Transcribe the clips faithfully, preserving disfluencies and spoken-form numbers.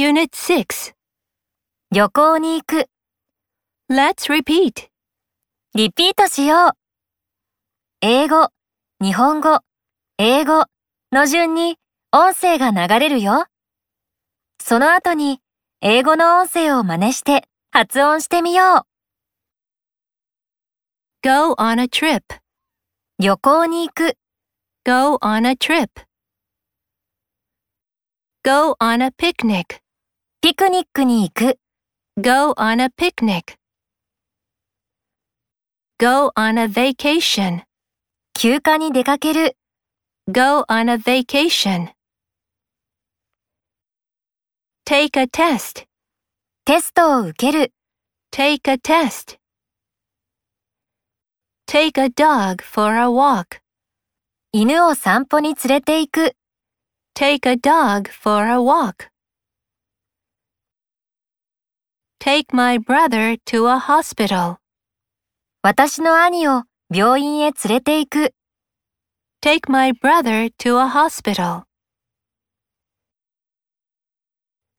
Unit ろく 旅行に行く Let's repeat リピートしよう英語、日本語、英語の順に音声が流れるよその後に英語の音声を真似して発音してみよう Go on a trip 旅行に行く Go on a trip Go on a picnic ピクニックに行く Go on a picnic Go on a vacation 休暇に出かける Go on a vacation Take a test テストを受ける Take a test Take a dog for a walk 犬を散歩に連れて行くTake a dog for a walk. Take my brother to a hospital. 私の兄を病院へ連れて行く。Take my brother to a hospital.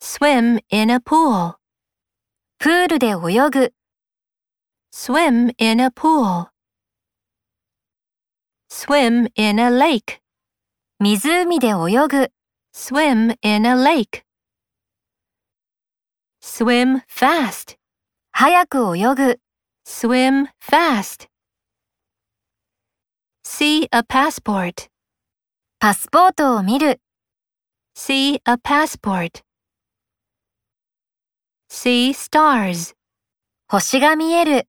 Swim in a pool. プールで泳ぐ。Swim in a pool. Swim in a lake.湖で泳ぐ swim in a lake swim fast 早く泳ぐ swim fast see a passport パスポートを見る see a passport see stars 星が見える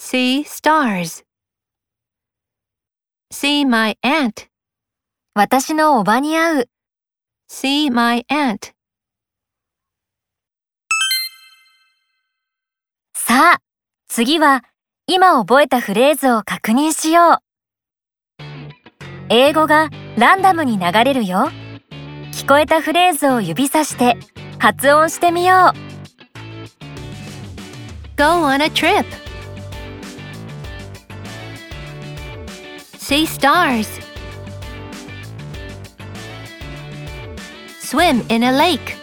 see stars see my aunt私のおばに会う See my aunt さあ、次は今覚えたフレーズを確認しよう英語がランダムに流れるよ聞こえたフレーズを指さして発音してみよう Go on a trip See stars Swim in a lake.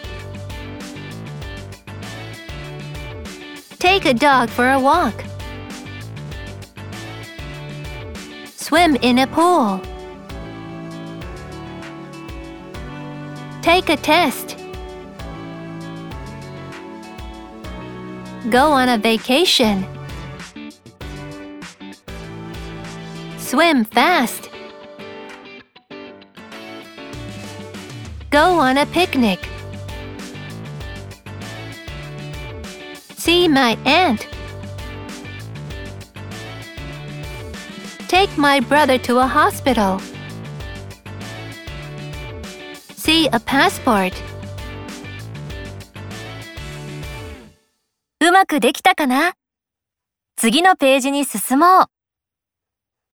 Take a dog for a walk. Swim in a pool. Take a test. Go on a vacation. Swim fast.Go on a picnic. See my aunt. Take my brother to a hospital. See a passport. うまくできたかな？次のページに進もう。